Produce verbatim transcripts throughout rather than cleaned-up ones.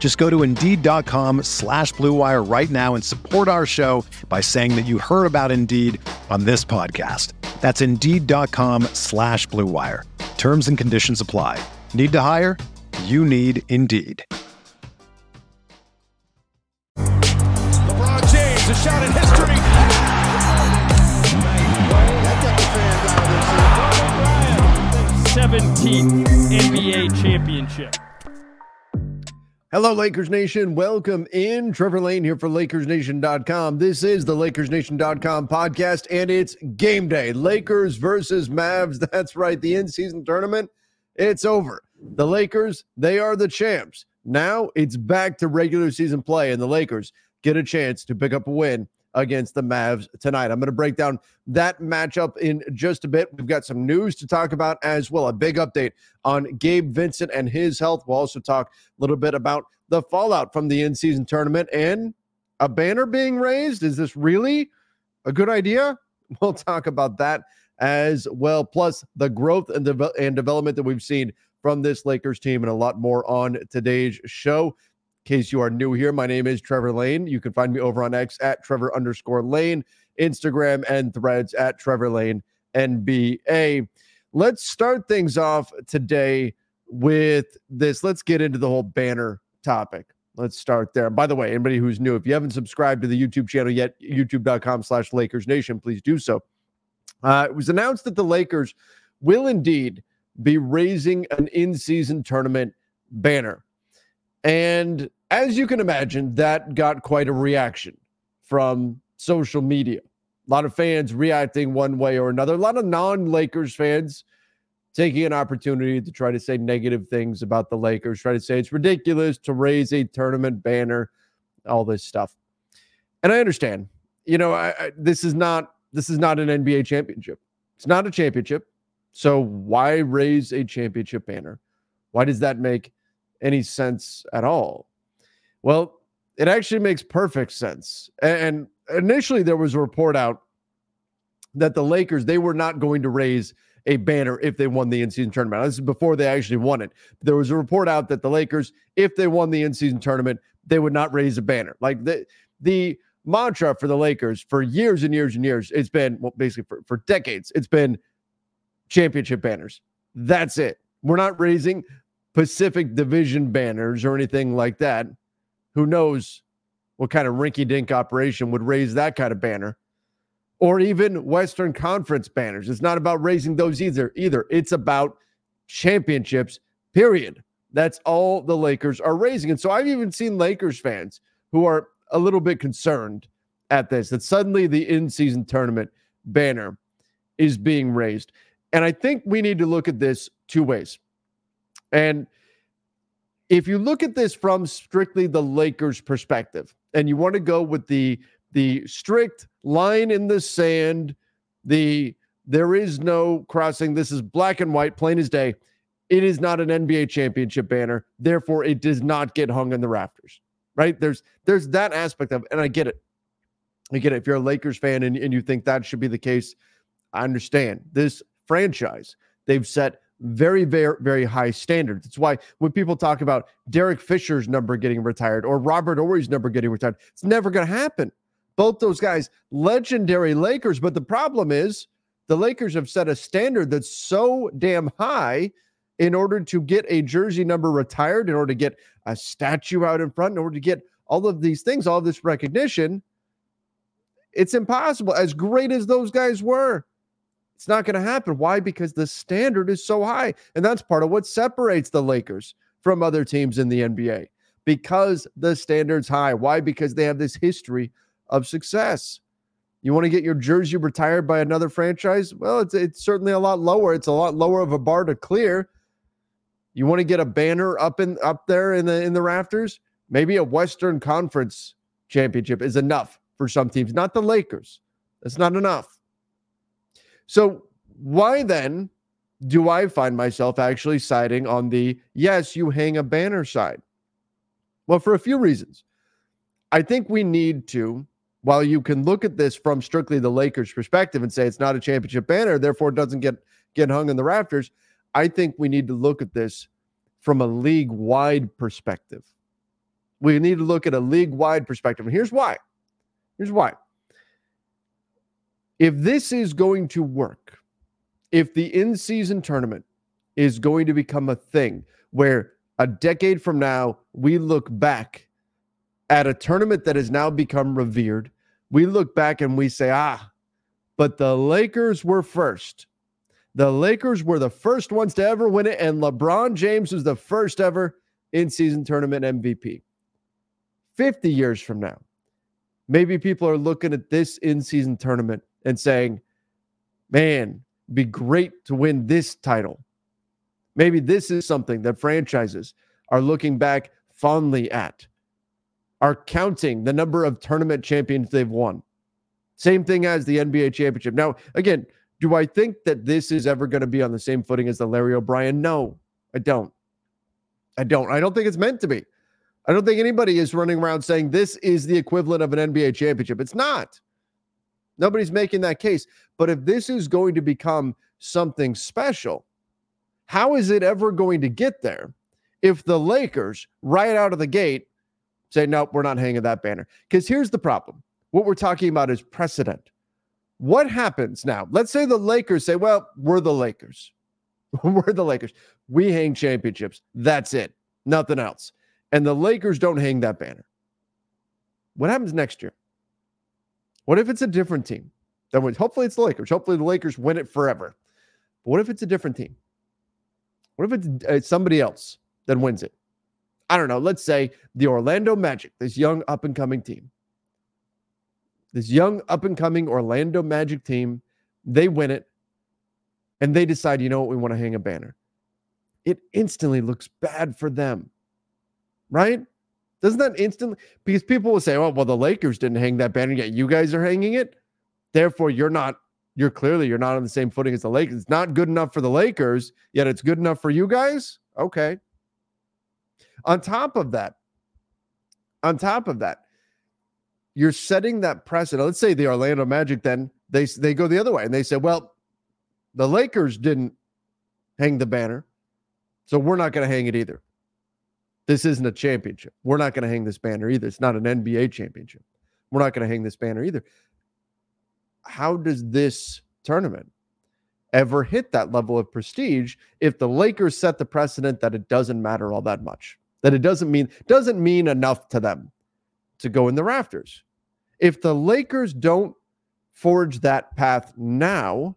Just go to Indeed.com slash Blue Wire right now and support our show by saying that you heard about Indeed on this podcast. That's Indeed.com slash Blue Wire. Terms and conditions apply. Need to hire? You need Indeed. LeBron James, a shot in history. seventeenth N B A championship. Hello, Lakers Nation. Welcome in. Trevor Lane here for Lakers Nation dot com. This is the Lakers Nation dot com podcast, and it's game day. Lakers versus Mavs. That's right. The in-season tournament, it's over. The Lakers, they are the champs. Now it's back to regular season play, and the Lakers get a chance to pick up a win against the Mavs tonight. I'm going to break down that matchup in just a bit. We've got some news to talk about as well. A big update on Gabe Vincent and his health. We'll also talk a little bit about the fallout from the in-season tournament and a banner being raised. Is this really a good idea? We'll talk about that as well. Plus the growth and, de- and development that we've seen from this Lakers team and a lot more on today's show. In case you are new here, my name is Trevor Lane. You can find me over on X at Trevor underscore Lane, Instagram and Threads at Trevor Lane N B A. Let's start things off today with this. Let's get into the whole banner topic. Let's start there. By the way, anybody who's new, if you haven't subscribed to the YouTube channel yet, youtube.com slash Lakers Nation, please do so. Uh, it was announced that the Lakers will indeed be raising an in-season tournament banner. And as you can imagine, that got quite a reaction from social media. A lot of fans reacting one way or another. A lot of non-Lakers fans taking an opportunity to try to say negative things about the Lakers, try to say it's ridiculous to raise a tournament banner, all this stuff. And I understand, you know, I, I, this is not this is not an N B A championship. It's not a championship. So why raise a championship banner? Why does that make any sense at all? Well, it actually makes perfect sense. And initially there was a report out that the Lakers, they were not going to raise a banner if they won the in-season tournament. This is before they actually won it. There was a report out that the Lakers, if they won the in-season tournament, they would not raise a banner. Like the the mantra for the Lakers for years and years and years, it's been, well, basically for, for decades, it's been championship banners. That's it. We're not raising Pacific Division banners or anything like that. Who knows what kind of rinky-dink operation would raise that kind of banner, or even Western Conference banners. It's not about raising those either. Either it's about championships, period. That's all the Lakers are raising. And so I've even seen Lakers fans who are a little bit concerned at this, that suddenly the in-season tournament banner is being raised. And I think we need to look at this two ways. And if you look at this from strictly the Lakers' perspective, and you want to go with the the strict line in the sand, the there is no crossing, this is black and white, plain as day, it is not an N B A championship banner, therefore it does not get hung in the rafters, right? There's there's that aspect of it, and I get it. I get it. If you're a Lakers fan and, and you think that should be the case, I understand. This franchise, they've set very, very, very high standards. It's why when people talk about Derek Fisher's number getting retired or Robert Ory's number getting retired, it's never going to happen. Both those guys, legendary Lakers. But the problem is the Lakers have set a standard that's so damn high in order to get a jersey number retired, in order to get a statue out in front, in order to get all of these things, all of this recognition. It's impossible. As great as those guys were, It's not going to happen. Why? Because the standard is so high. And that's part of what separates the Lakers from other teams in the N B A, because the standard's high. Why? Because they have this history of success. You want to get your jersey retired by another franchise? Well, it's, it's certainly a lot lower. It's a lot lower of a bar to clear. You want to get a banner up in up there in the in the rafters? Maybe a Western Conference championship is enough for some teams. Not the Lakers. That's not enough. So why then do I find myself actually siding on the yes, you hang a banner side? Well, for a few reasons. I think we need to, while you can look at this from strictly the Lakers' perspective and say it's not a championship banner, therefore it doesn't get, get hung in the rafters, I think we need to look at this from a league-wide perspective. We need to look at a league-wide perspective. And here's why. Here's why. If this is going to work, if the in-season tournament is going to become a thing where a decade from now, we look back at a tournament that has now become revered, we look back and we say, ah, but the Lakers were first. The Lakers were the first ones to ever win it, and LeBron James was the first ever in-season tournament M V P. fifty years from now, maybe people are looking at this in-season tournament and saying, man, it'd be great to win this title. Maybe this is something that franchises are looking back fondly at, are counting the number of tournament champions they've won. Same thing as the N B A championship. Now, again, do I think that this is ever going to be on the same footing as the Larry O'Brien? No, I don't. I don't. I don't think it's meant to be. I don't think anybody is running around saying this is the equivalent of an N B A championship. It's not. Nobody's making that case. But if this is going to become something special, how is it ever going to get there if the Lakers, right out of the gate, say, nope, we're not hanging that banner? Because here's the problem. What we're talking about is precedent. What happens now? Let's say the Lakers say, well, we're the Lakers. We're the Lakers. We hang championships. That's it. Nothing else. And the Lakers don't hang that banner. What happens next year? What if it's a different team? That wins? Hopefully it's the Lakers. Hopefully the Lakers win it forever. But what if it's a different team? What if it's somebody else that wins it? I don't know. Let's say the Orlando Magic, this young up-and-coming team. This young up-and-coming Orlando Magic team, they win it, and they decide, you know what, we want to hang a banner. It instantly looks bad for them, right? Doesn't that instantly? Because people will say, oh, well, the Lakers didn't hang that banner yet. You guys are hanging it. Therefore, you're not. You're clearly, you're not on the same footing as the Lakers. It's not good enough for the Lakers, yet it's good enough for you guys? Okay. On top of that, on top of that, you're setting that precedent. Let's say the Orlando Magic, then, they, they go the other way, and they say, well, the Lakers didn't hang the banner, so we're not going to hang it either. This isn't a championship. We're not going to hang this banner either. It's not an N B A championship. We're not going to hang this banner either. How does this tournament ever hit that level of prestige if the Lakers set the precedent that it doesn't matter all that much, that it doesn't mean doesn't mean enough to them to go in the rafters? If the Lakers don't forge that path now,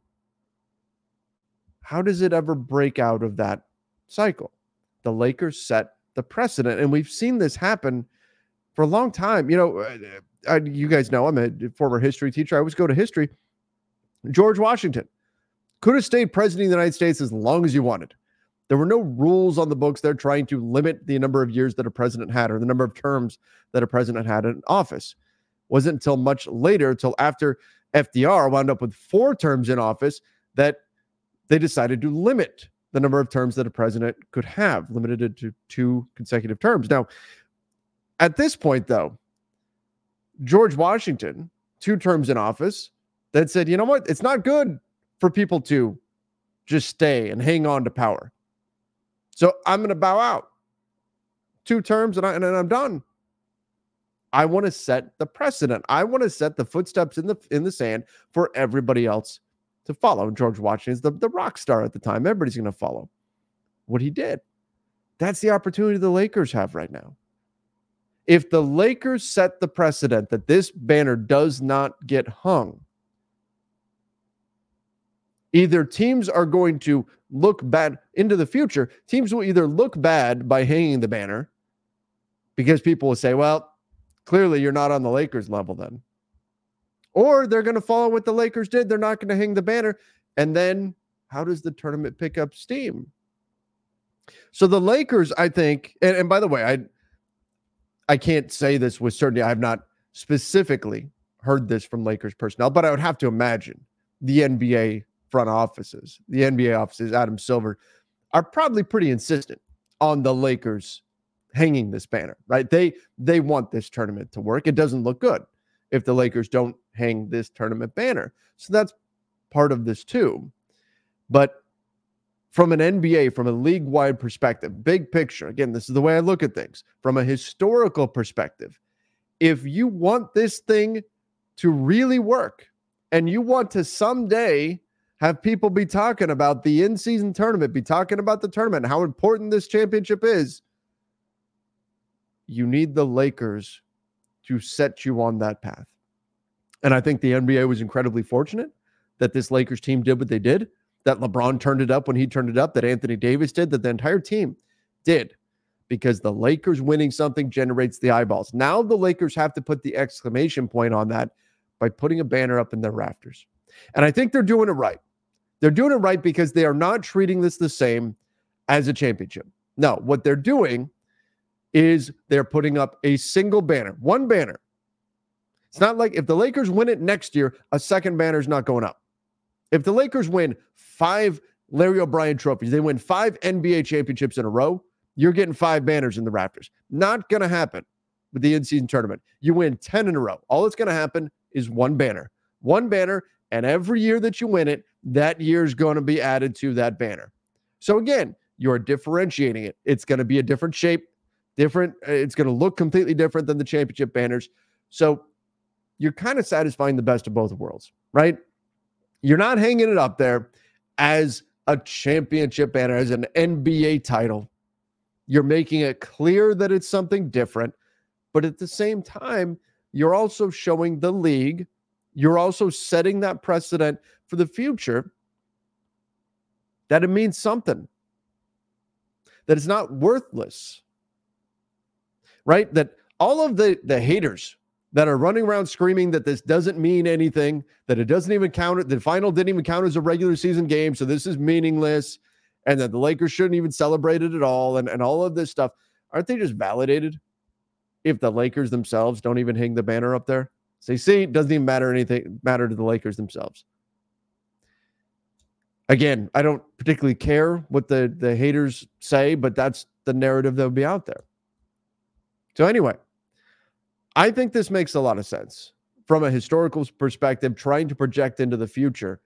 how does it ever break out of that cycle? The Lakers set the precedent, and we've seen this happen for a long time. You know, I, you guys know I'm a former history teacher. I always go to history. George Washington could have stayed president of the United States as long as you wanted. There were no rules on the books. They're trying to limit the number of years that a president had or the number of terms that a president had in office. It wasn't until much later, until after F D R wound up with four terms in office, that they decided to limit the number of terms that a president could have, limited it to two consecutive terms. Now, at this point, though, George Washington, two terms in office, that said, you know what? It's not good for people to just stay and hang on to power. So I'm going to bow out. Two terms and, I, and I'm done. I want to set the precedent. I want to set the footsteps in the in the sand for everybody else to follow. And George Washington is the, the rock star at the time. Everybody's going to follow what he did. That's the opportunity the Lakers have right now. If the Lakers set the precedent that this banner does not get hung, Either teams are going to look bad into the future. Teams will either look bad by hanging the banner because people will say, well, clearly you're not on the Lakers level then. Or they're going to follow what the Lakers did. They're not going to hang the banner. And then how does the tournament pick up steam? So the Lakers, I think, and, and by the way, I I can't say this with certainty. I've not specifically heard this from Lakers personnel, but I would have to imagine the N B A front offices, the N B A offices, Adam Silver, are probably pretty insistent on the Lakers hanging this banner, right? They they want this tournament to work. It doesn't look good if the Lakers don't hang this tournament banner. So that's part of this too. But from an N B A, from a league-wide perspective, big picture, again, this is the way I look at things, from a historical perspective, if you want this thing to really work and you want to someday have people be talking about the in-season tournament, be talking about the tournament, how important this championship is, you need the Lakers to set you on that path. And I think the N B A was incredibly fortunate that this Lakers team did what they did, that LeBron turned it up when he turned it up, that Anthony Davis did, that the entire team did, because the Lakers winning something generates the eyeballs. Now the Lakers have to put the exclamation point on that by putting a banner up in their rafters. And I think they're doing it right. They're doing it right because they are not treating this the same as a championship. No, what they're doing is they're putting up a single banner, one banner. It's not like if the Lakers win it next year, a second banner is not going up. If the Lakers win five Larry O'Brien trophies, they win five N B A championships in a row, you're getting five banners in the rafters. Not going to happen with the in-season tournament. You win ten in a row. All that's going to happen is one banner. One banner, and every year that you win it, that year's going to be added to that banner. So again, you're differentiating it. It's going to be a different shape, different. It's going to look completely different than the championship banners. So you're kind of satisfying the best of both worlds, right? You're not hanging it up there as a championship banner, as an N B A title. You're making it clear that it's something different, but at the same time, you're also showing the league, you're also setting that precedent for the future that it means something, that it's not worthless, right? That all of the, the haters that are running around screaming that this doesn't mean anything, that it doesn't even count, the final didn't even count as a regular season game, so this is meaningless, and that the Lakers shouldn't even celebrate it at all, and, and all of this stuff, aren't they just validated if the Lakers themselves don't even hang the banner up there? Say, so see, it doesn't even matter anything matter to the Lakers themselves. Again, I don't particularly care what the, the haters say, but that's the narrative that would be out there. So anyway, I think this makes a lot of sense from a historical perspective, trying to project into the future.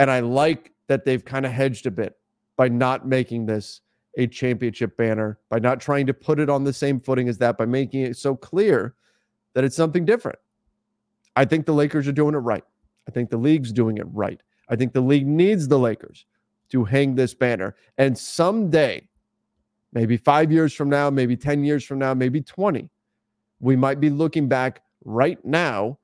And I like that they've kind of hedged a bit by not making this a championship banner, by not trying to put it on the same footing as that, by making it so clear that it's something different. I think the Lakers are doing it right. I think the league's doing it right. I think the league needs the Lakers to hang this banner. And someday, maybe five years from now, maybe ten years from now, maybe twenty, we might be looking back right now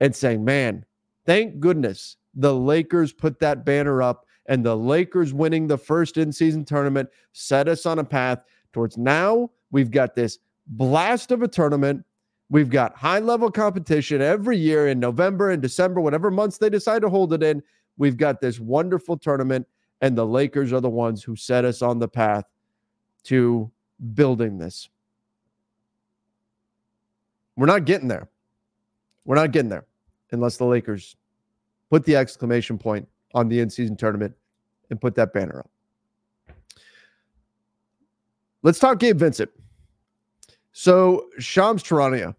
and saying, man, thank goodness the Lakers put that banner up, and the Lakers winning the first in-season tournament set us on a path towards now. We've got this blast of a tournament. We've got high-level competition every year in November and December, whatever months they decide to hold it in. We've got this wonderful tournament, and the Lakers are the ones who set us on the path to building this. We're not getting there. We're not getting there unless the Lakers put the exclamation point on the in-season tournament and put that banner up. Let's talk Gabe Vincent. So Shams Charania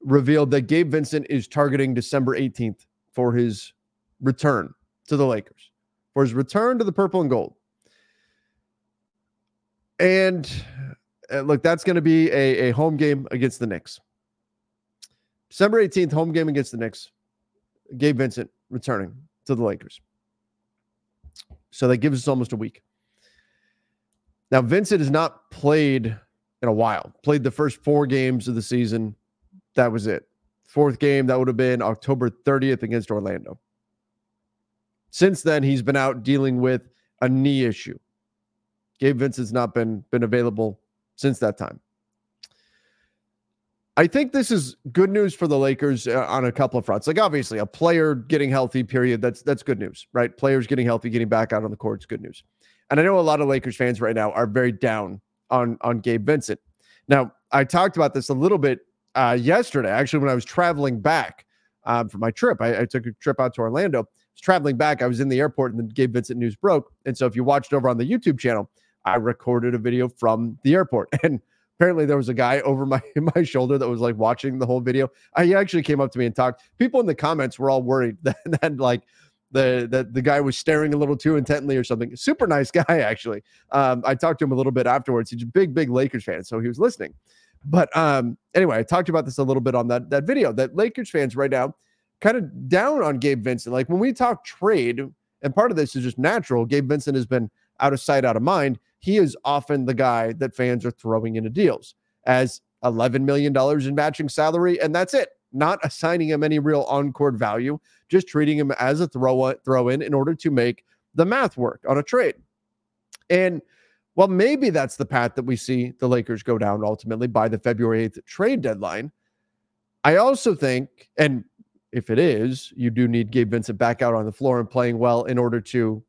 revealed that Gabe Vincent is targeting December eighteenth for his return to the Lakers, for his return to the purple and gold. And uh, look, that's going to be a, a home game against the Knicks. December eighteenth, home game against the Knicks. Gabe Vincent returning to the Lakers. So that gives us almost a week. Now, Vincent has not played in a while. Played the first four games of the season. That was it. Fourth game, that would have been October thirtieth against Orlando. Since then, he's been out dealing with a knee issue. Gabe Vincent's not been, been available since that time. I think this is good news for the Lakers uh, on a couple of fronts. Like, obviously, a player getting healthy, period, that's that's good news, right? Players getting healthy, getting back out on the court is good news. And I know a lot of Lakers fans right now are very down on, on Gabe Vincent. Now, I talked about this a little bit uh, yesterday, actually, when I was traveling back um, from my trip. I, I took a trip out to Orlando. I was traveling back. I was in the airport, and the Gabe Vincent news broke. And so if you watched over on the YouTube channel, I recorded a video from the airport. And apparently there was a guy over my, my shoulder that was, like, watching the whole video. I, he actually came up to me and talked. People in the comments were all worried that, that like, The, that the guy was staring a little too intently or something. Super nice guy, actually. Um, I talked to him a little bit afterwards. He's a big, big Lakers fan, so he was listening. But um, anyway, I talked about this a little bit on that, that video, that Lakers fans right now kind of down on Gabe Vincent. Like, when we talk trade, and part of this is just natural, Gabe Vincent has been out of sight, out of mind. He is often the guy that fans are throwing into deals as eleven million dollars in matching salary, and that's it. Not assigning him any real on-court value, just treating him as a throw throw in in order to make the math work on a trade. And, well, maybe that's the path that we see the Lakers go down ultimately by the February eighth trade deadline. I also think, and if it is, you do need Gabe Vincent back out on the floor and playing well in order to,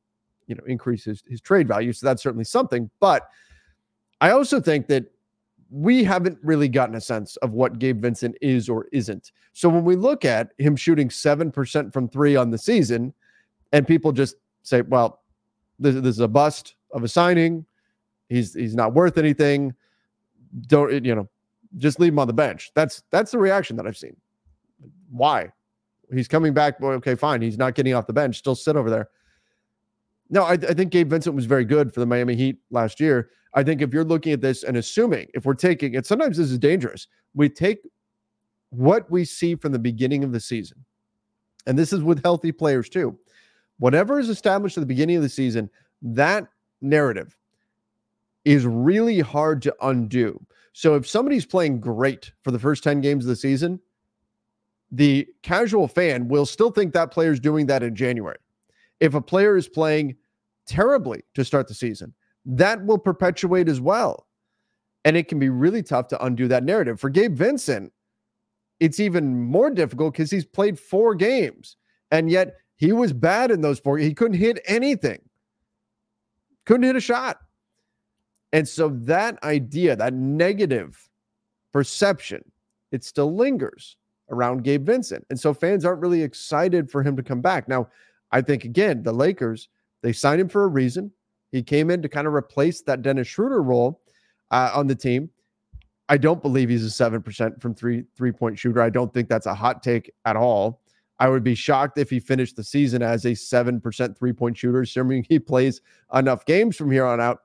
you know, increase his, his trade value. So that's certainly something. But I also think that we haven't really gotten a sense of what Gabe Vincent is or isn't. So when we look at him shooting seven percent from three on the season, and people just say, well, this, this is a bust of a signing. He's, he's not worth anything. Don't, you know, just leave him on the bench. That's, that's the reaction that I've seen. Why? He's coming back. Well, okay, fine. He's not getting off the bench. Still sit over there. No, I, I think Gabe Vincent was very good for the Miami Heat last year. I think if you're looking at this and assuming, if we're taking it, sometimes this is dangerous. We take what we see from the beginning of the season, and this is with healthy players too. Whatever is established at the beginning of the season, that narrative is really hard to undo. So if somebody's playing great for the first ten games of the season, the casual fan will still think that player's doing that in January. If a player is playing terribly to start the season, that will perpetuate as well. And it can be really tough to undo that narrative. For Gabe Vincent, it's even more difficult because he's played four games. And yet he was bad in those four. He couldn't hit anything. Couldn't hit a shot. And so that idea, that negative perception, it still lingers around Gabe Vincent. And so fans aren't really excited for him to come back. Now, I think, again, the Lakers, they signed him for a reason. He came in to kind of replace that Dennis Schroeder role uh, on the team. I don't believe he's a seven percent from three, three-point shooter. I don't think that's a hot take at all. I would be shocked if he finished the season as a seven percent three-point shooter, assuming he plays enough games from here on out.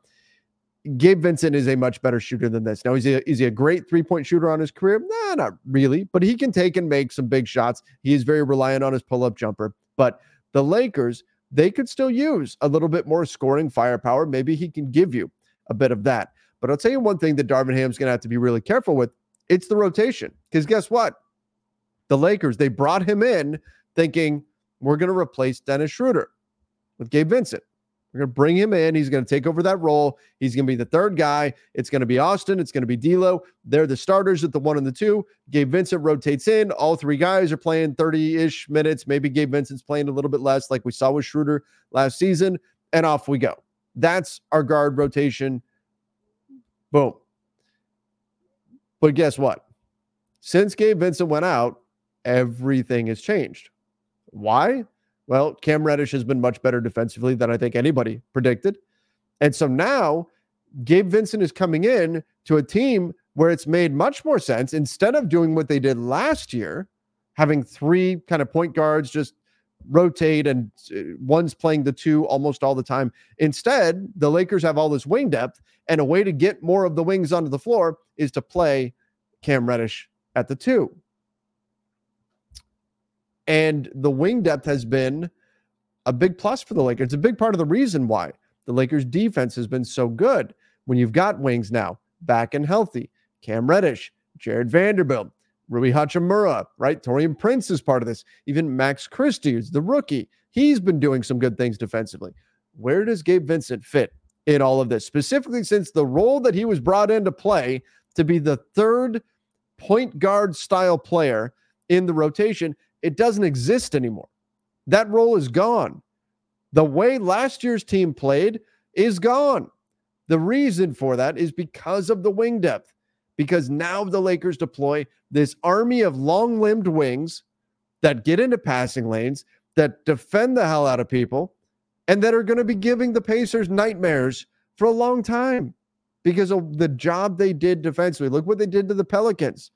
Gabe Vincent is a much better shooter than this. Now, is he a, is he a great three-point shooter on his career? Nah, not really, but he can take and make some big shots. He is very reliant on his pull-up jumper, but the Lakers, they could still use a little bit more scoring firepower. Maybe he can give you a bit of that. But I'll tell you one thing that Darvin Ham's going to have to be really careful with. It's the rotation. Because guess what? The Lakers, they brought him in thinking, we're going to replace Dennis Schroeder with Gabe Vincent. We're going to bring him in. He's going to take over that role. He's going to be the third guy. It's going to be Austin. It's going to be D'Lo. They're the starters at the one and the two. Gabe Vincent rotates in. All three guys are playing thirty-ish minutes. Maybe Gabe Vincent's playing a little bit less like we saw with Schroeder last season. And off we go. That's our guard rotation. Boom. But guess what? Since Gabe Vincent went out, everything has changed. Why? Well, Cam Reddish has been much better defensively than I think anybody predicted. And so now Gabe Vincent is coming in to a team where it's made much more sense. Instead of doing what they did last year, having three kind of point guards just rotate and one's playing the two almost all the time. Instead, the Lakers have all this wing depth, and a way to get more of the wings onto the floor is to play Cam Reddish at the two. And the wing depth has been a big plus for the Lakers. It's a big part of the reason why the Lakers' defense has been so good. When you've got wings now, back and healthy, Cam Reddish, Jared Vanderbilt, Rui Hachimura, right? Taurean Prince is part of this. Even Max Christie is the rookie. he's been doing some good things defensively. Where does Gabe Vincent fit in all of this, specifically since the role that he was brought in to play, to be the third point guard style player in the rotation? It doesn't exist anymore. That role is gone. The way last year's team played is gone. The reason for that is because of the wing depth, because now the Lakers deploy this army of long-limbed wings that get into passing lanes, that defend the hell out of people, and that are going to be giving the Pacers nightmares for a long time because of the job they did defensively. Look what they did to the Pelicans.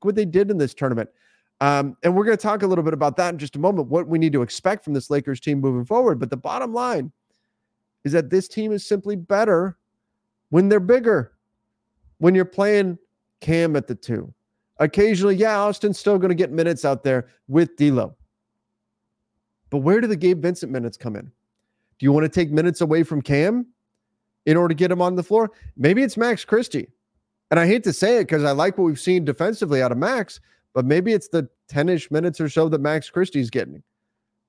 Look what they did in this tournament. Um, and we're going to talk a little bit about that in just a moment, what we need to expect from this Lakers team moving forward. But the bottom line is that this team is simply better when they're bigger. When you're playing Cam at the two, occasionally, yeah, Austin's still going to get minutes out there with D'Lo. But where do the Gabe Vincent minutes come in? Do you want to take minutes away from Cam in order to get him on the floor? Maybe it's Max Christie. And I hate to say it because I like what we've seen defensively out of Max, but maybe it's the ten-ish minutes or so that Max Christie's getting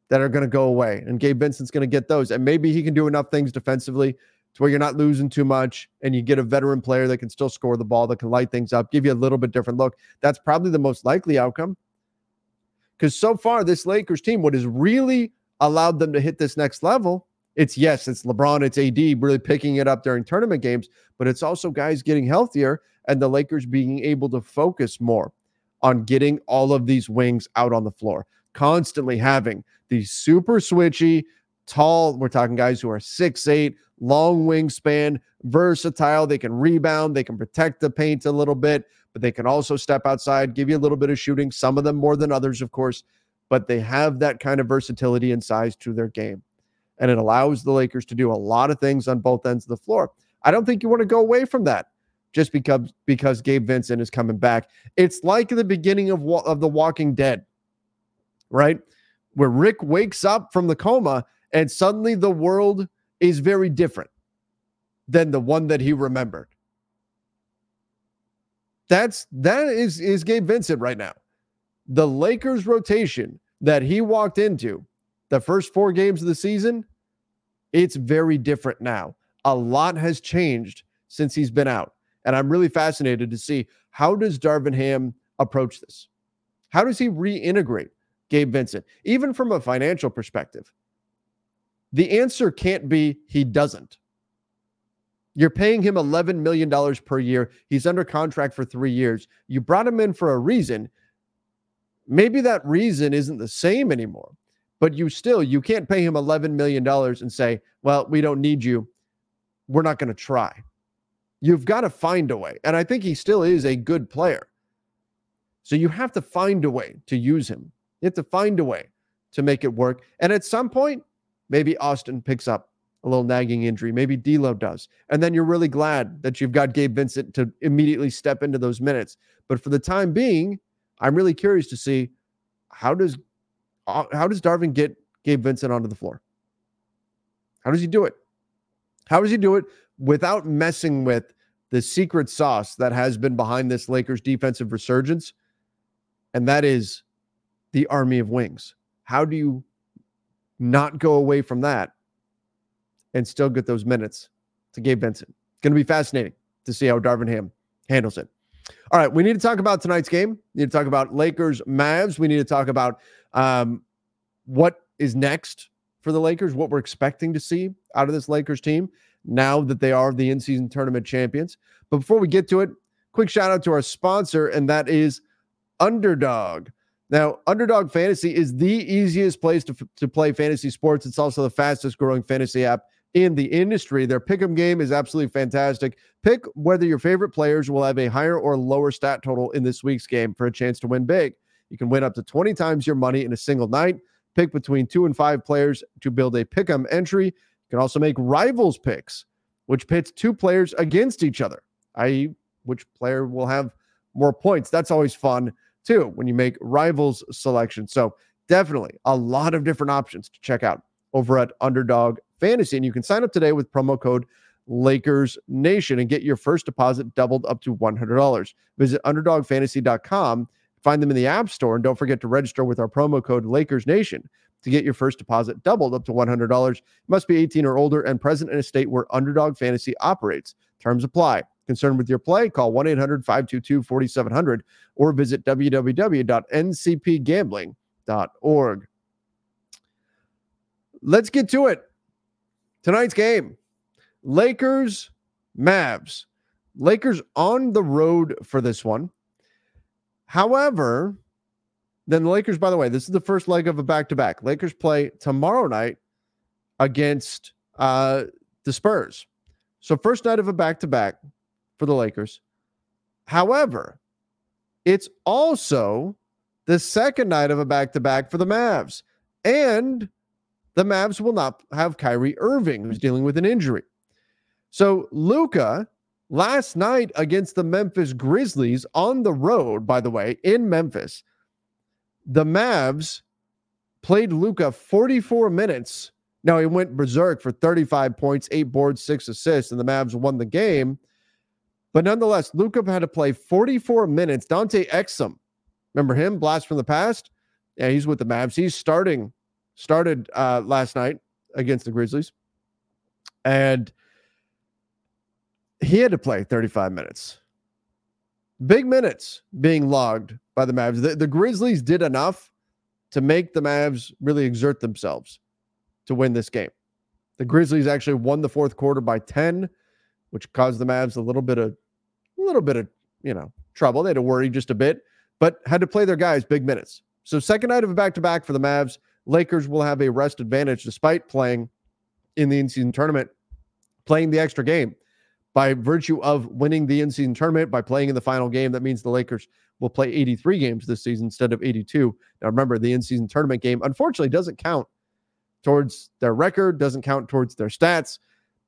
that are going to go away, and Gabe Vincent's going to get those. And maybe he can do enough things defensively to where you're not losing too much, and you get a veteran player that can still score the ball, that can light things up, give you a little bit different look. That's probably the most likely outcome. Because so far, this Lakers team, what has really allowed them to hit this next level, it's, yes, it's LeBron, it's A D really picking it up during tournament games, but it's also guys getting healthier and the Lakers being able to focus more on getting all of these wings out on the floor, constantly having these super switchy, tall, we're talking guys who are six eight, long wingspan, versatile. They can rebound. They can protect the paint a little bit, but they can also step outside, give you a little bit of shooting, some of them more than others, of course, but they have that kind of versatility and size to their game. And it allows the Lakers to do a lot of things on both ends of the floor. I don't think you want to go away from that just because, because Gabe Vincent is coming back. It's like the beginning of, of The Walking Dead, right? Where Rick wakes up from the coma and suddenly the world is very different than the one that he remembered. That's, that is, is Gabe Vincent right now. The Lakers rotation that he walked into the first four games of the season, it's very different now. A lot has changed since he's been out. And I'm really fascinated to see, how does Darvin Ham approach this? How does he reintegrate Gabe Vincent, even from a financial perspective? The answer can't be he doesn't. You're paying him eleven million dollars per year. He's under contract for three years. You brought him in for a reason. Maybe that reason isn't the same anymore, but you still, you can't pay him eleven million dollars and say, well, we don't need you. We're not going to try. You've got to find a way. And I think he still is a good player. So you have to find a way to use him. You have to find a way to make it work. And at some point, maybe Austin picks up a little nagging injury. Maybe D'Lo does. And then you're really glad that you've got Gabe Vincent to immediately step into those minutes. But for the time being, I'm really curious to see, how does how does Darvin get Gabe Vincent onto the floor? How does he do it? How does he do it without messing with the secret sauce that has been behind this Lakers defensive resurgence? And that is the army of wings. How do you not go away from that and still get those minutes to Gabe Vincent? It's going to be fascinating to see how Darvin Ham handles it. All right, we need to talk about tonight's game. We need to talk about Lakers Mavs. We need to talk about um, what is next for the Lakers, what we're expecting to see out of this Lakers team now that they are the in-season tournament champions. But before we get to it, quick shout out to our sponsor, and that is Underdog. Now, Underdog Fantasy is the easiest place to, f- to play fantasy sports. It's also the fastest growing fantasy app in the industry. Their pick'em game is absolutely fantastic. Pick whether your favorite players will have a higher or lower stat total in this week's game for a chance to win big. You can win up to twenty times your money in a single night. Pick between two and five players to build a pick'em entry. You can also make rivals picks, which pits two players against each other, that is which player will have more points. That's always fun too, when you make rivals selection. So definitely a lot of different options to check out over at Underdog Fantasy. And you can sign up today with promo code Lakers Nation and get your first deposit doubled up to one hundred dollars. Visit underdog fantasy dot com, find them in the app store, and don't forget to register with our promo code Lakers Nation to get your first deposit doubled up to one hundred dollars. You must be eighteen or older and present in a state where Underdog Fantasy operates. Terms apply. Concerned with your play? Call one eight hundred five two two four seven zero zero or visit w w w dot n c p gambling dot org. Let's get to it. Tonight's game, Lakers, Mavs. Lakers on the road for this one. However, then the Lakers, by the way, this is the first leg of a back-to-back. Lakers play tomorrow night against uh, the Spurs. So first night of a back-to-back for the Lakers. However, it's also the second night of a back-to-back for the Mavs. And the Mavs will not have Kyrie Irving, who's dealing with an injury. So Luka, last night against the Memphis Grizzlies on the road, by the way, in Memphis, the Mavs played Luka forty-four minutes. Now, he went berserk for thirty-five points, eight boards, six assists, and the Mavs won the game. But nonetheless, Luka had to play forty-four minutes. Dante Exum, remember him? Blast from the past? Yeah, he's with the Mavs. He's starting, started uh, last night against the Grizzlies. And he had to play thirty-five minutes. Big minutes being logged by the Mavs. The, the Grizzlies did enough to make the Mavs really exert themselves to win this game. The Grizzlies actually won the fourth quarter by ten, which caused the Mavs a little bit of, a little bit of, you know, trouble. They had to worry just a bit, but had to play their guys big minutes. So second night of a back-to-back for the Mavs. Lakers will have a rest advantage despite playing in the in-season tournament, playing the extra game. By virtue of winning the in-season tournament, by playing in the final game, that means the Lakers will play eighty-three games this season instead of eighty-two. Now, remember, the in-season tournament game, unfortunately, doesn't count towards their record, doesn't count towards their stats,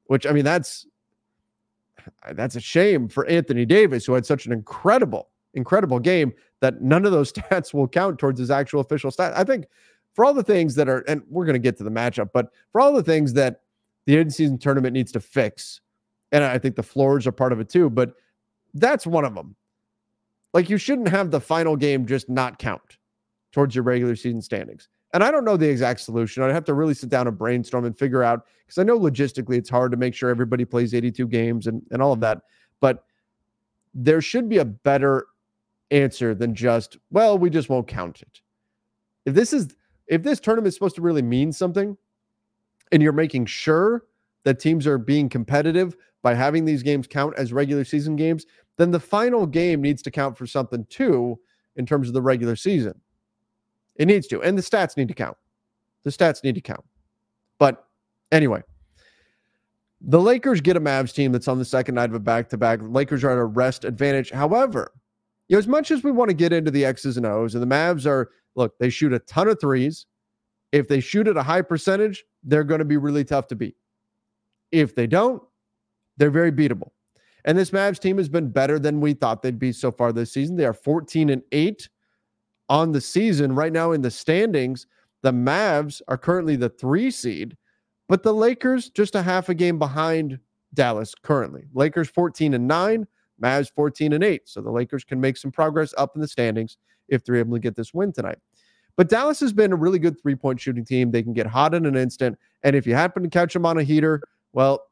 which, I mean, that's that's a shame for Anthony Davis, who had such an incredible, incredible game that none of those stats will count towards his actual official stat. I think for all the things that are, and we're going to get to the matchup, but for all the things that the in-season tournament needs to fix, and I think the floors are part of it too, but that's one of them. Like, you shouldn't have the final game just not count towards your regular season standings. And I don't know the exact solution. I'd have to really sit down and brainstorm and figure out, because I know logistically it's hard to make sure everybody plays eighty-two games and, and all of that. But there should be a better answer than just, well, we just won't count it. If this is, if this tournament is supposed to really mean something, and you're making sure that teams are being competitive by having these games count as regular season games, then the final game needs to count for something too in terms of the regular season. It needs to. And the stats need to count. The stats need to count. But anyway, the Lakers get a Mavs team that's on the second night of a back-to-back. The Lakers are at a rest advantage. However, you know, as much as we want to get into the X's and O's, and the Mavs are, look, they shoot a ton of threes. If they shoot at a high percentage, they're going to be really tough to beat. If they don't, they're very beatable. And this Mavs team has been better than we thought they'd be so far this season. They are fourteen and eight on the season. Right now in the standings, the Mavs are currently the three seed, but the Lakers just a half a game behind Dallas currently. Lakers fourteen and nine, Mavs fourteen and eight. So the Lakers can make some progress up in the standings if they're able to get this win tonight. But Dallas has been a really good three-point shooting team. They can get hot in an instant. And if you happen to catch them on a heater, well,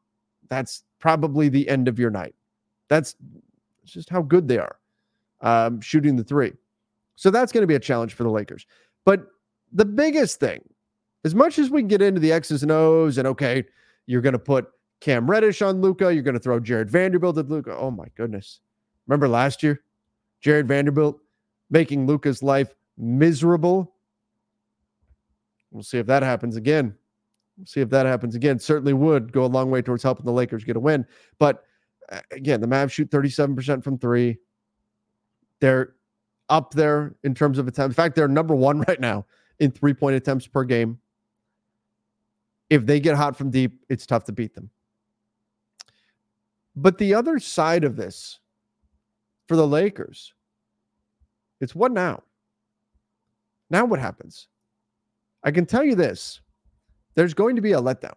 that's probably the end of your night. That's just how good they are um, shooting the three. So that's going to be a challenge for the Lakers. But the biggest thing, as much as we can get into the X's and O's and, okay, you're going to put Cam Reddish on Luka, you're going to throw Jared Vanderbilt at Luka. Oh, my goodness. Remember last year? Jared Vanderbilt making Luka's life miserable. We'll see if that happens again. We'll see if that happens again. Certainly would go a long way towards helping the Lakers get a win. But again, the Mavs shoot thirty-seven percent from three. They're up there in terms of attempts. In fact, they're number one right now in three-point attempts per game. If they get hot from deep, it's tough to beat them. But the other side of this for the Lakers, it's what now? Now what happens? I can tell you this. There's going to be a letdown.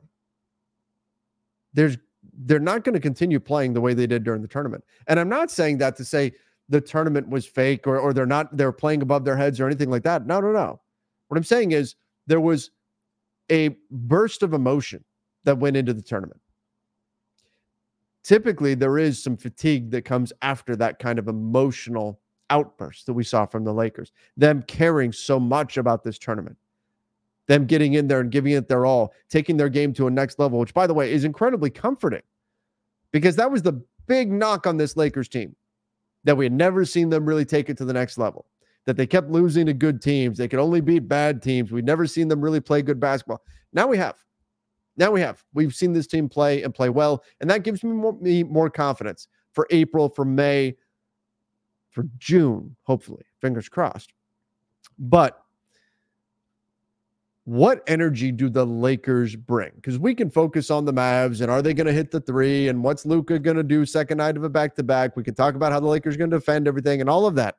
There's, they're not going to continue playing the way they did during the tournament. And I'm not saying that to say the tournament was fake or, or they're not, they're playing above their heads or anything like that. No, no, no. What I'm saying is there was a burst of emotion that went into the tournament. Typically, there is some fatigue that comes after that kind of emotional outburst that we saw from the Lakers. Them caring so much about this tournament. Them getting in there and giving it their all, taking their game to a next level, which, by the way, is incredibly comforting. Because that was the big knock on this Lakers team, that we had never seen them really take it to the next level, that they kept losing to good teams. They could only beat bad teams. We'd never seen them really play good basketball. Now we have. Now we have. We've seen this team play and play well, and that gives me more, me more confidence for April, for May, for June, hopefully. Fingers crossed. But what energy do the Lakers bring? Because we can focus on the Mavs and are they going to hit the three and what's Luka going to do second night of a back-to-back. We can talk about how the Lakers are going to defend everything and all of that.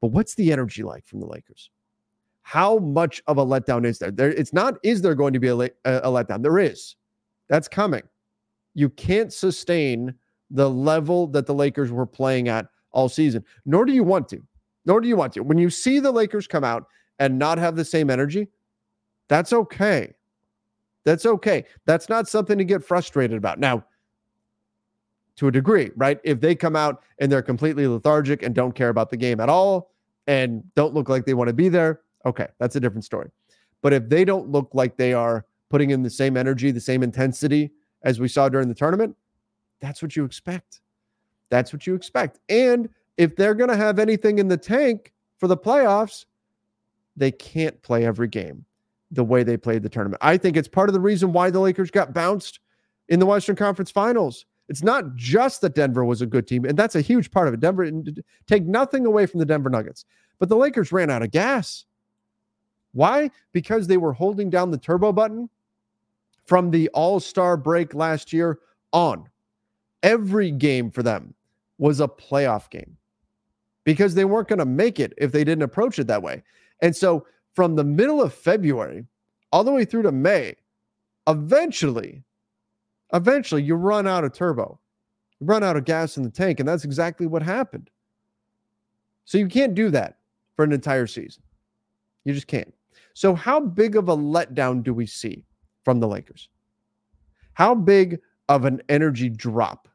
But what's the energy like from the Lakers? How much of a letdown is there? There it's not, is there going to be a, la- a letdown? There is. That's coming. You can't sustain the level that the Lakers were playing at all season, nor do you want to. Nor do you want to. When you see the Lakers come out and not have the same energy, that's okay. That's okay. That's not something to get frustrated about. Now, to a degree, right? If they come out and they're completely lethargic and don't care about the game at all and don't look like they want to be there, okay, that's a different story. But if they don't look like they are putting in the same energy, the same intensity as we saw during the tournament, that's what you expect. That's what you expect. And if they're going to have anything in the tank for the playoffs, they can't play every game the way they played the tournament. I think it's part of the reason why the Lakers got bounced in the Western Conference Finals. It's not just that Denver was a good team, and that's a huge part of it. Denver, take nothing away from the Denver Nuggets, but the Lakers ran out of gas. Why? Because they were holding down the turbo button from the All-Star break last year on. Every game for them was a playoff game because they weren't going to make it if they didn't approach it that way. And so from the middle of February all the way through to May, eventually, eventually you run out of turbo, you run out of gas in the tank, and that's exactly what happened. So you can't do that for an entire season. You just can't. So how big of a letdown do we see from the Lakers? How big of an energy drop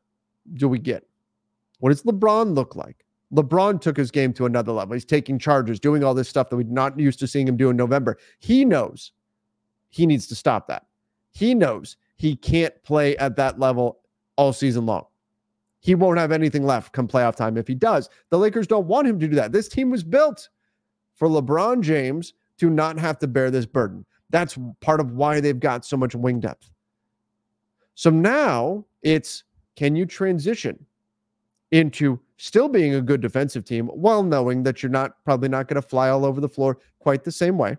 do we get? What does LeBron look like? LeBron took his game to another level. He's taking charges, doing all this stuff that we're not used to seeing him do in November. He knows he needs to stop that. He knows he can't play at that level all season long. He won't have anything left come playoff time if he does. The Lakers don't want him to do that. This team was built for LeBron James to not have to bear this burden. That's part of why they've got so much wing depth. So now it's, can you transition into still being a good defensive team while knowing that you're not probably not going to fly all over the floor quite the same way?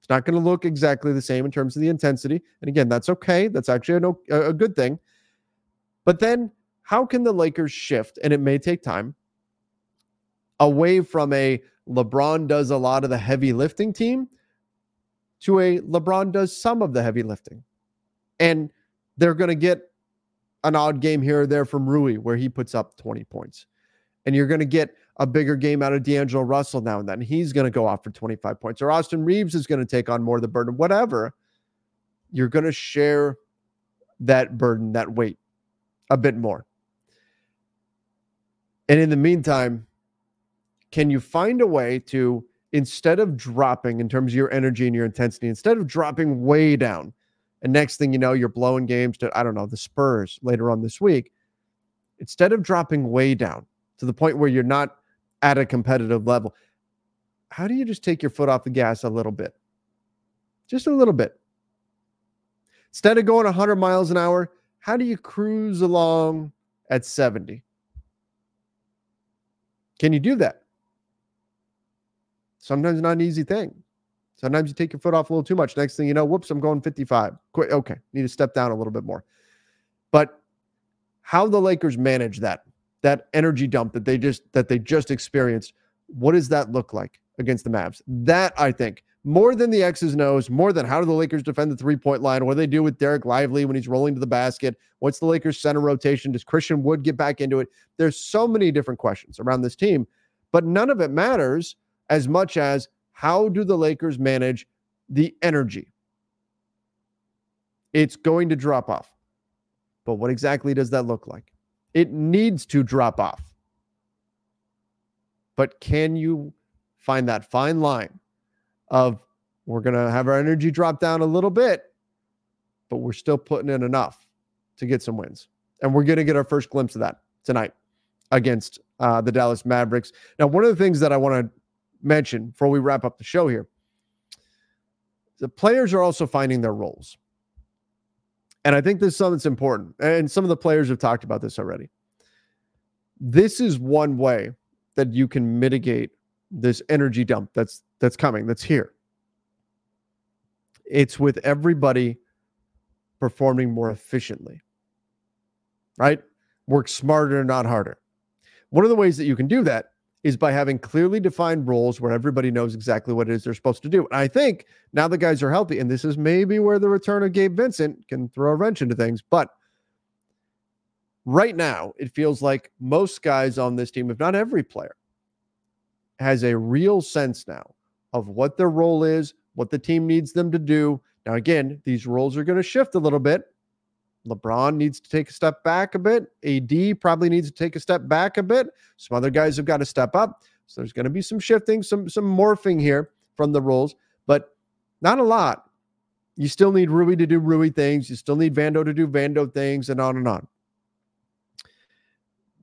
It's not going to look exactly the same in terms of the intensity. And again, that's okay. That's actually a, a good thing. But then how can the Lakers shift, and it may take time, away from a LeBron does a lot of the heavy lifting team to a LeBron does some of the heavy lifting? And they're going to get an odd game here or there from Rui where he puts up twenty points. And you're going to get a bigger game out of D'Angelo Russell now and then. He's going to go off for twenty-five points. Or Austin Reeves is going to take on more of the burden. Whatever. You're going to share that burden, that weight, a bit more. And in the meantime, can you find a way to, instead of dropping in terms of your energy and your intensity, instead of dropping way down, and next thing you know, you're blowing games to, I don't know, the Spurs later on this week. Instead of dropping way down to the point where you're not at a competitive level, how do you just take your foot off the gas a little bit? Just a little bit. Instead of going one hundred miles an hour, how do you cruise along at seventy? Can you do that? Sometimes not an easy thing. Sometimes you take your foot off a little too much. Next thing you know, whoops, I'm going fifty-five. Quit. Okay, need to step down a little bit more. But how the Lakers manage that, that energy dump that they just that they just experienced, what does that look like against the Mavs? That, I think, more than the X's and O's, more than how do the Lakers defend the three-point line, what do they do with Derek Lively when he's rolling to the basket, what's the Lakers' center rotation, does Christian Wood get back into it? There's so many different questions around this team, but none of it matters as much as how do the Lakers manage the energy It's going to drop off. But what exactly does that look like? It needs to drop off. But can you find that fine line of we're going to have our energy drop down a little bit, but we're still putting in enough to get some wins. And we're going to get our first glimpse of that tonight against uh, the Dallas Mavericks. Now, one of the things that I want to mention before we wrap up the show here, the players are also finding their roles. And I think this is something that's important. And some of the players have talked about this already. This is one way that you can mitigate this energy dump that's that's coming, that's here. It's with everybody performing more efficiently, right? Work smarter, not harder. One of the ways that you can do that is by having clearly defined roles where everybody knows exactly what it is they're supposed to do. And I think now the guys are healthy, and this is maybe where the return of Gabe Vincent can throw a wrench into things, but right now, it feels like most guys on this team, if not every player, has a real sense now of what their role is, what the team needs them to do. Now, again, these roles are going to shift a little bit. LeBron needs to take a step back a bit. A D probably needs to take a step back a bit. Some other guys have got to step up. So there's going to be some shifting, some, some morphing here from the roles, but not a lot. You still need Rui to do Rui things. You still need Vando to do Vando things, and on and on.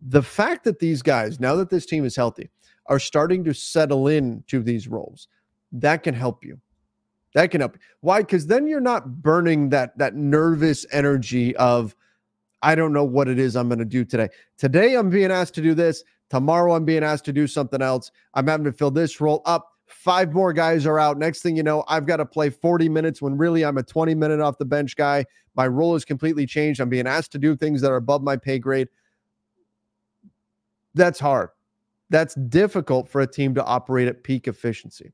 The fact that these guys, now that this team is healthy, are starting to settle in to these roles, that can help you. That can help you. Why? Because then you're not burning that, that nervous energy of, I don't know what it is I'm going to do today. Today I'm being asked to do this. Tomorrow I'm being asked to do something else. I'm having to fill this role up. Five more guys are out. Next thing you know, I've got to play forty minutes when really I'm a twenty minute off the bench guy. My role is completely changed. I'm being asked to do things that are above my pay grade. That's hard. That's difficult for a team to operate at peak efficiency.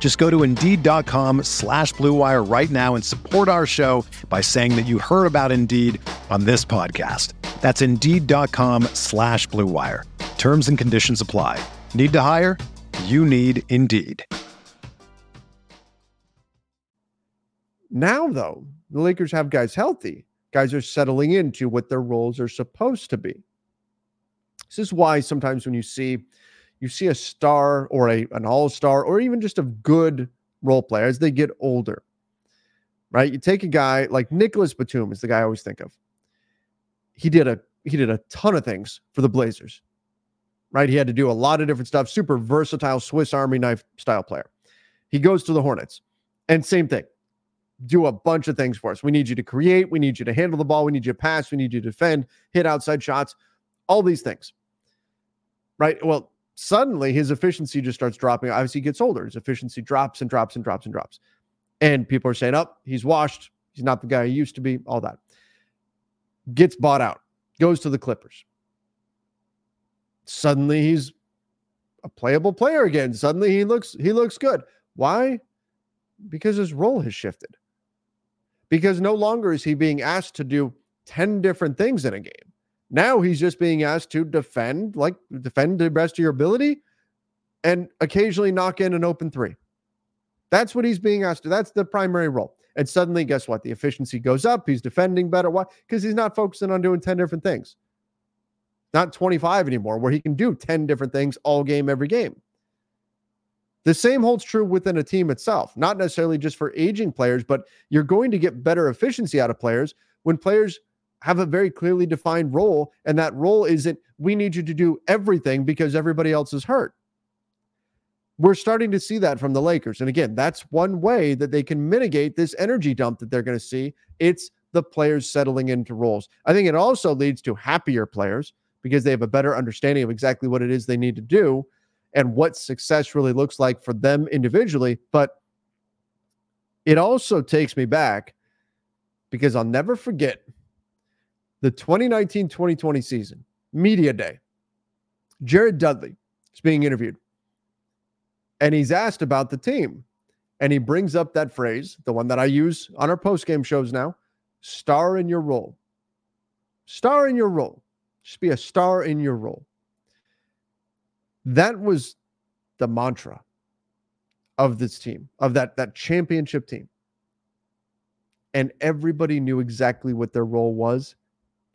Just go to Indeed.com slash Blue Wire right now and support our show by saying that you heard about Indeed on this podcast. That's Indeed.com slash Blue Wire. Terms and conditions apply. Need to hire? You need Indeed. Now, though, the Lakers have guys healthy. Guys are settling into what their roles are supposed to be. This is why sometimes when you see you see a star or a an all-star or even just a good role player as they get older, right? You take a guy like Nicholas Batum is the guy I always think of. He did a he did a ton of things for the Blazers, right? He had to do a lot of different stuff, super versatile Swiss Army knife style player. He goes to the Hornets and same thing. Do a bunch of things for us. We need you to create. We need you to handle the ball. We need you to pass. We need you to defend, hit outside shots, all these things, right? Well, suddenly his efficiency just starts dropping. Obviously he gets older. His efficiency drops and drops and drops and drops. And people are saying, oh, he's washed. He's not the guy he used to be, all that. Gets bought out, goes to the Clippers. Suddenly he's a playable player again. Suddenly he looks, he looks good. Why? Because his role has shifted. Because no longer is he being asked to do ten different things in a game. Now he's just being asked to defend, like defend to the best of your ability and occasionally knock in an open three. That's what he's being asked to. That's the primary role. And suddenly, guess what? The efficiency goes up. He's defending better. Why? Because he's not focusing on doing ten different things. Not twenty-five anymore, where he can do ten different things all game, every game. The same holds true within a team itself, not necessarily just for aging players, but you're going to get better efficiency out of players when players have a very clearly defined role, and that role isn't we need you to do everything because everybody else is hurt. We're starting to see that from the Lakers. And again, that's one way that they can mitigate this energy dump that they're going to see. It's the players settling into roles. I think it also leads to happier players because they have a better understanding of exactly what it is they need to do and what success really looks like for them individually. But it also takes me back because I'll never forget the twenty nineteen twenty twenty season, Media Day. Jared Dudley is being interviewed. And he's asked about the team. And he brings up that phrase, the one that I use on our post-game shows now, star in your role. Star in your role. Just be a star in your role. That was the mantra of this team, of that, that championship team. And everybody knew exactly what their role was,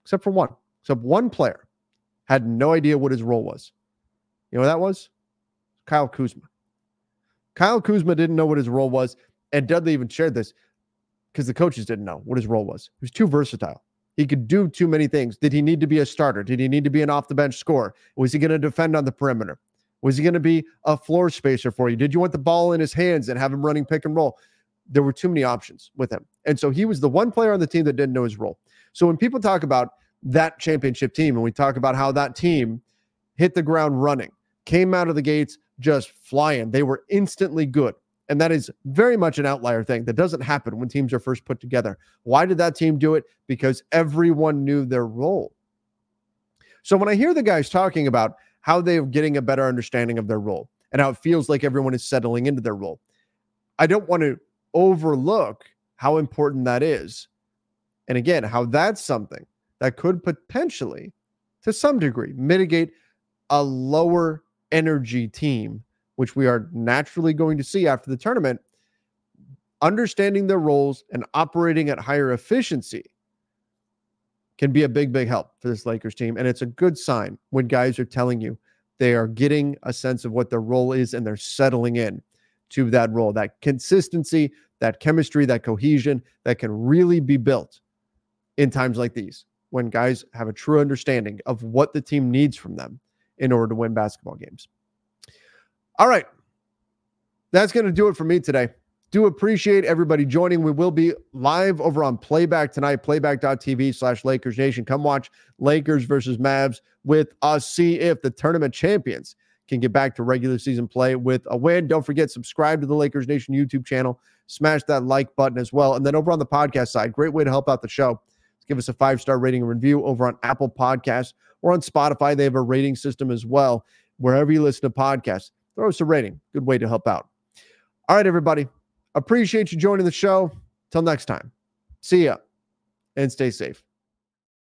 except for one. Except one player had no idea what his role was. You know what that was? Kyle Kuzma. Kyle Kuzma didn't know what his role was, and Dudley even shared this because the coaches didn't know what his role was. He was too versatile. He could do too many things. Did he need to be a starter? Did he need to be an off-the-bench scorer? Was he going to defend on the perimeter? Was he going to be a floor spacer for you? Did you want the ball in his hands and have him running pick and roll? There were too many options with him. And so he was the one player on the team that didn't know his role. So when people talk about that championship team and we talk about how that team hit the ground running, came out of the gates just flying, they were instantly good. And that is very much an outlier thing that doesn't happen when teams are first put together. Why did that team do it? Because everyone knew their role. So when I hear the guys talking about how they are getting a better understanding of their role and how it feels like everyone is settling into their role, I don't want to overlook how important that is. And again, how that's something that could potentially, to some degree, mitigate a lower energy team, which we are naturally going to see after the tournament, understanding their roles and operating at higher efficiency can be a big, big help for this Lakers team. And it's a good sign when guys are telling you they are getting a sense of what their role is and they're settling in to that role, that consistency, that chemistry, that cohesion that can really be built in times like these when guys have a true understanding of what the team needs from them in order to win basketball games. All right. That's going to do it for me today. Do appreciate everybody joining. We will be live over on Playback tonight, playback dot t v slash Lakers Nation. Come watch Lakers versus Mavs with us. See if the tournament champions can get back to regular season play with a win. Don't forget, subscribe to the Lakers Nation YouTube channel. Smash that like button as well. And then over on the podcast side, great way to help out the show. Give us a five-star rating and review over on Apple Podcasts or on Spotify. They have a rating system as well. Wherever you listen to podcasts, throw us a rating. Good way to help out. All right, everybody. Appreciate you joining the show. Till next time. See ya and stay safe.